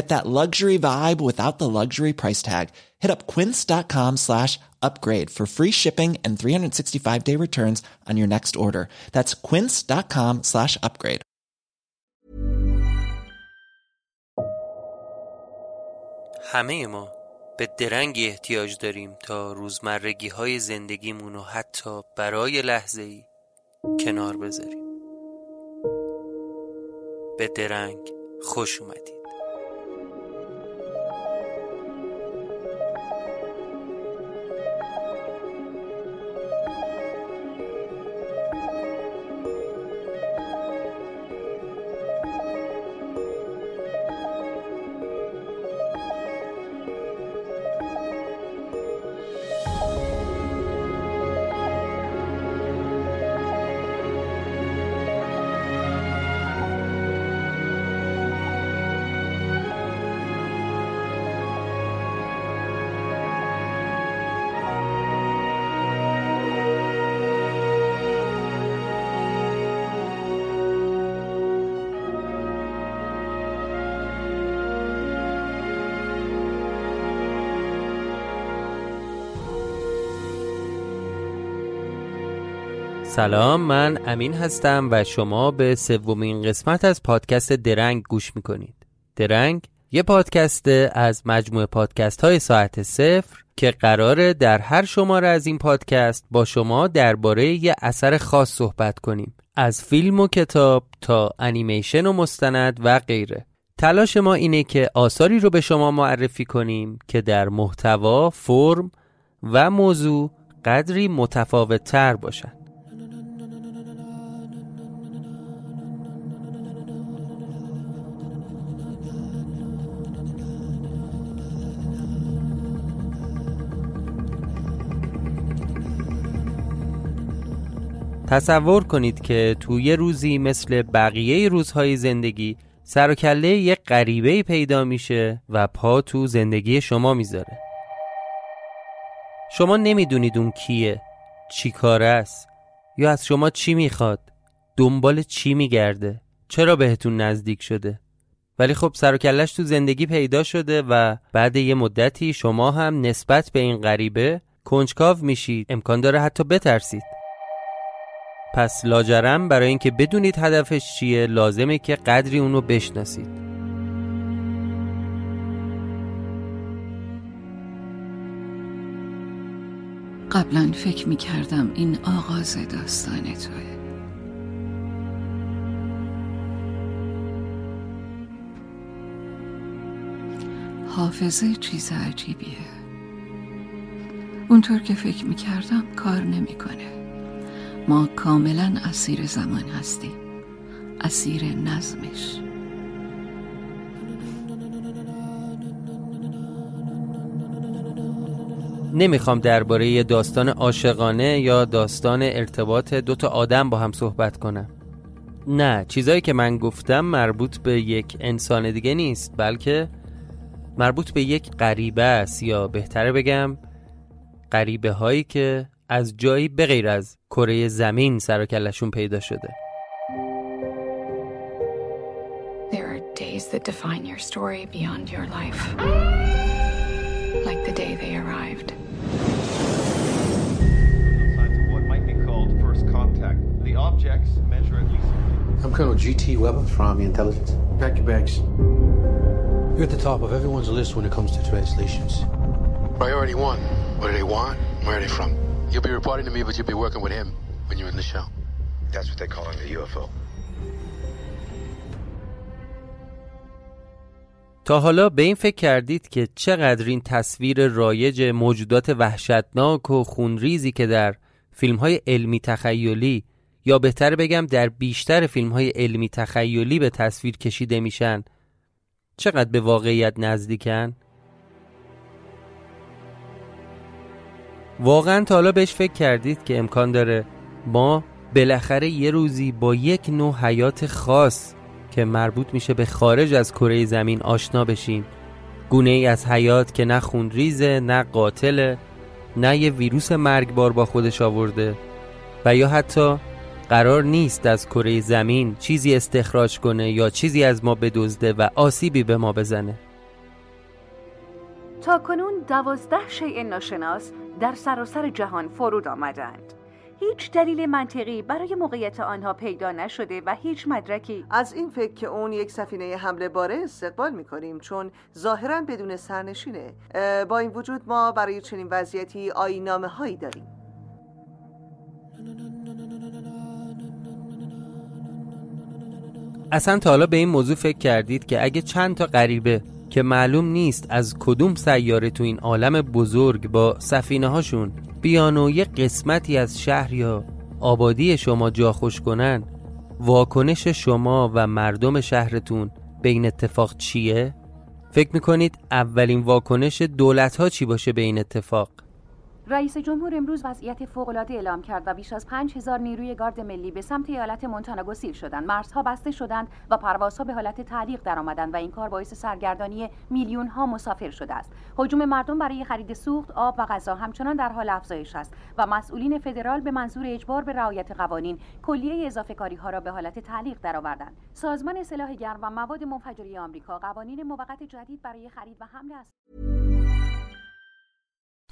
Get that luxury vibe without the luxury price tag. Hit up quince.com/upgrade for free shipping and 365-day returns on your next order. That's quince.com/upgrade. همه ما به درنگی احتیاج داریم تا روزمرگی‌های زندگیمون رو حتی برای لحظه‌ای کنار بذاریم. به درنگ خوش اومدید. سلام، من امین هستم و شما به سومین قسمت از پادکست درنگ گوش میکنید. درنگ یه پادکست از مجموعه پادکست های ساعت صفر که قراره در هر شماره از این پادکست با شما درباره یه اثر خاص صحبت کنیم، از فیلم و کتاب تا انیمیشن و مستند و غیره. تلاش ما اینه که آثاری رو به شما معرفی کنیم که در محتوا، فرم و موضوع قدری متفاوت تر باشن. تصور کنید که تو یه روزی مثل بقیه روزهای زندگی سر و کله یه غریبه‌ای پیدا میشه و پا تو زندگی شما میذاره. شما نمیدونید اون کیه، چی کاره است، یا از شما چی میخواد، دنبال چی میگرده، چرا بهتون نزدیک شده. ولی خب سر و کلهش تو زندگی پیدا شده و بعد یه مدتی شما هم نسبت به این غریبه کنجکاو میشید، امکان داره حتی بترسید. پس لاجرم برای اینکه بدونید هدفش چیه لازمه که قدری اونو بشناسید. قبلا فکر می‌کردم این آغاز داستان توئه. حافظه چیز عجیبیه. اونطور که فکر می‌کردم کار نمی‌کنه. ما کاملا اسیر زمان هستیم، اسیر نظمش. نمیخوام درباره داستان عاشقانه یا داستان ارتباط دوتا آدم با هم صحبت کنم. نه، چیزایی که من گفتم مربوط به یک انسان دیگه نیست، بلکه مربوط به یک غریبه است، یا بهتره بگم غریبه هایی که از جایی بغیر از کره زمین سر و کلشون پیدا شده. There are days that define your story beyond your life. Like the day they arrived. The objects measure at least. I'm Colonel G.T. Webber from Army Intelligence. Pack your bags. You're at the top of everyone's list when it comes to translations. Priority one. What do they want? Where are they from? You'll be reporting to me, but you'll be working with him when you're in the show. That's what they're calling the UFO. تا حالا به این فکر کردید که چقدر این تصویر رایج موجودات وحشتناک و خونریزی که در فیلم‌های علمی تخیلی یا بهتر بگم در بیشتر فیلم‌های علمی تخیلی به تصویر کشیده میشن چقدر به واقعیت نزدیکن؟ واقعاً تا حالا بهش فکر کردید که امکان داره ما بالاخره یه روزی با یک نوع حیات خاص که مربوط میشه به خارج از کره زمین آشنا بشیم، گونه ای از حیات که نه خونریزه، نه قاتله، نه یه ویروس مرگبار با خودش آورده و یا حتی قرار نیست از کره زمین چیزی استخراج کنه یا چیزی از ما بدزده و آسیبی به ما بزنه. تا کنون 12 شیء ناشناس در سراسر جهان فرود آمدند. هیچ دلیل منطقی برای موقعیت آنها پیدا نشده و هیچ مدرکی از این فکر که اون یک سفینه حمله باره استقبال می‌کنیم، چون ظاهراً بدون سرنشینه. با این وجود ما برای چنین وضعیتی آیین‌نامه‌هایی داریم. اصلا تا حالا به این موضوع فکر کردید که اگه چند تا غریبه که معلوم نیست از کدوم سیاره تو این عالم بزرگ با سفینه هاشون بیان و یه قسمتی از شهر یا آبادی شما جا خوش کنن، واکنش شما و مردم شهرتون به این اتفاق چیه؟ فکر میکنید اولین واکنش دولت ها چی باشه به این اتفاق؟ رئیس جمهور امروز وضعیت فوق‌العاده اعلام کرد و بیش از 5000 نیروی گارد ملی به سمت ایالت مونتانا سیل شدند. مرزها بسته شدند و پروازها به حالت تعلیق درآمدند و این کار باعث سرگردانی میلیون‌ها مسافر شده است. هجوم مردم برای خرید سوخت، آب و غذا همچنان در حال افزایش است و مسئولین فدرال به منظور اجبار به رعایت قوانین کلیه اضافه‌کاری‌ها را به حالت تعلیق درآوردند. سازمان سلاح گرم و مواد منفجره آمریکا قوانین موقت جدید برای خرید و حمل است.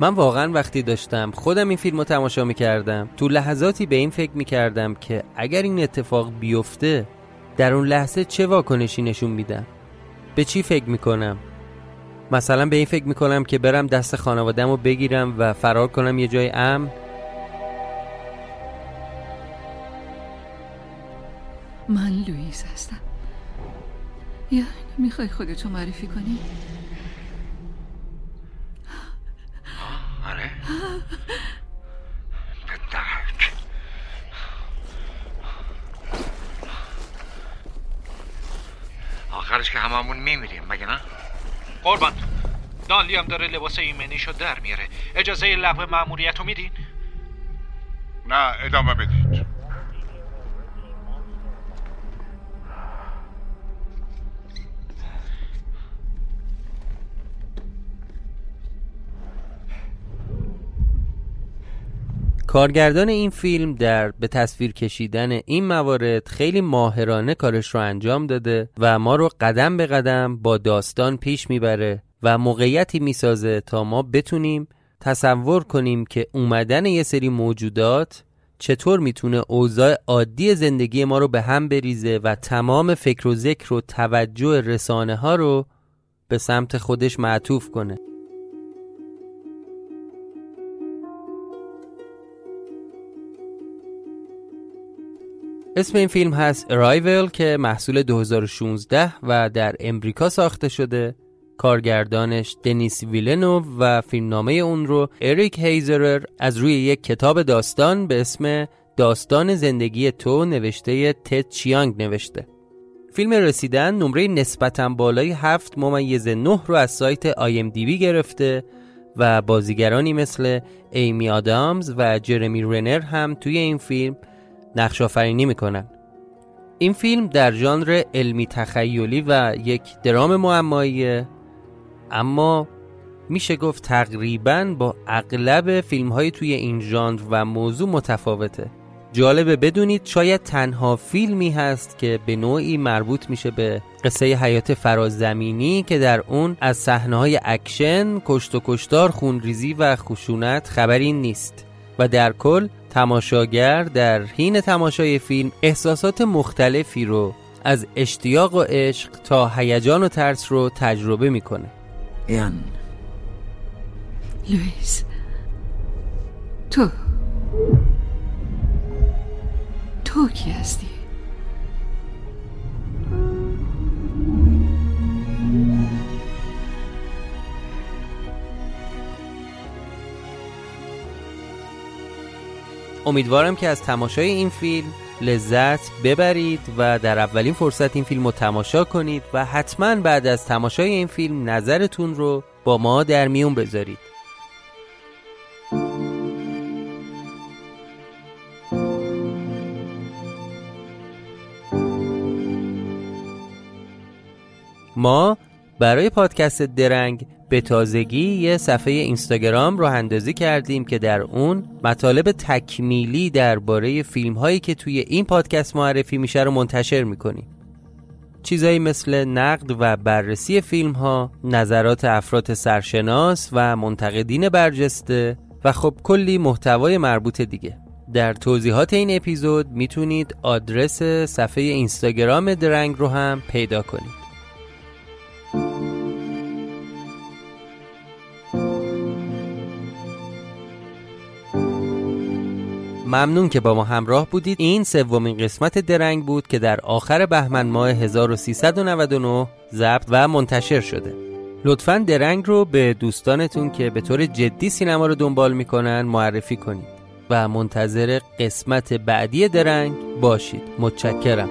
من واقعا وقتی داشتم خودم این فیلم رو تماشا میکردم، تو لحظاتی به این فکر میکردم که اگر این اتفاق بیفته در اون لحظه چه واکنشی نشون میدم، به چی فکر میکنم. مثلا به این فکر میکنم که برم دست خانوادم رو بگیرم و فرار کنم یه جای امن. من لوئیس هستم. یا میخوای خودتو معرفی کنی؟ آره به درک. آخرش که هممون میمیریم مگه نه؟ قربان نالی هم داره لباس ایمنیشو در میاره. اجازه لغو مأموریتو میدین؟ نه ادامه بدید. کارگردان این فیلم به تصویر کشیدن این موارد خیلی ماهرانه کارش رو انجام داده و ما رو قدم به قدم با داستان پیش میبره و موقعیتی میسازه تا ما بتونیم تصور کنیم که اومدن یه سری موجودات چطور میتونه اوضاع عادی زندگی ما رو به هم بریزه و تمام فکر و ذکر و توجه رسانه ها رو به سمت خودش معطوف کنه. اسم این فیلم هست Arrival که محصول 2016 و در امریکا ساخته شده. کارگردانش دنیس ویلنوو و فیلمنامه اون رو اریک هیزرر از روی یک کتاب داستان به اسم داستان زندگی تو نوشته تد چیانگ نوشته. فیلم رسیدن نمره نسبتاً بالای 7.9 رو از سایت IMDB گرفته و بازیگرانی مثل ایمی آدامز و جرمی رنر هم توی این فیلم نقش آفرینی میکنن. این فیلم در ژانر علمی تخیلی و یک درام معماییه، اما میشه گفت تقریباً با اغلب فیلم‌های توی این ژانر و موضوع متفاوته. جالبه بدونید شاید تنها فیلمی هست که به نوعی مربوط میشه به قصه حیات فرازمینی که در اون از صحنه‌های اکشن، کشت و کشتار، خونریزی و خشونت خبری نیست و در کل تماشاگر در حین تماشای فیلم احساسات مختلفی رو از اشتیاق و عشق تا هیجان و ترس رو تجربه میکنه. ایان لوئیس تو کی هستی؟ امیدوارم که از تماشای این فیلم لذت ببرید و در اولین فرصت این فیلم رو تماشا کنید و حتما بعد از تماشای این فیلم نظرتون رو با ما در میون بذارید. ما برای پادکست درنگ به تازگی یه صفحه اینستاگرام راه اندازی کردیم که در اون مطالب تکمیلی درباره فیلم‌هایی که توی این پادکست معرفی میشه رو منتشر می‌کنیم. چیزایی مثل نقد و بررسی فیلم‌ها، نظرات افراد سرشناس و منتقدین برجسته و خب کلی محتوای مربوط دیگه. در توضیحات این اپیزود میتونید آدرس صفحه اینستاگرام درنگ رو هم پیدا کنید. ممنون که با ما همراه بودید. این سومین قسمت درنگ بود که در آخر بهمن ماه 1399 ضبط و منتشر شده. لطفاً درنگ رو به دوستانتون که به طور جدی سینما رو دنبال میکنن معرفی کنید و منتظر قسمت بعدی درنگ باشید. متشکرم.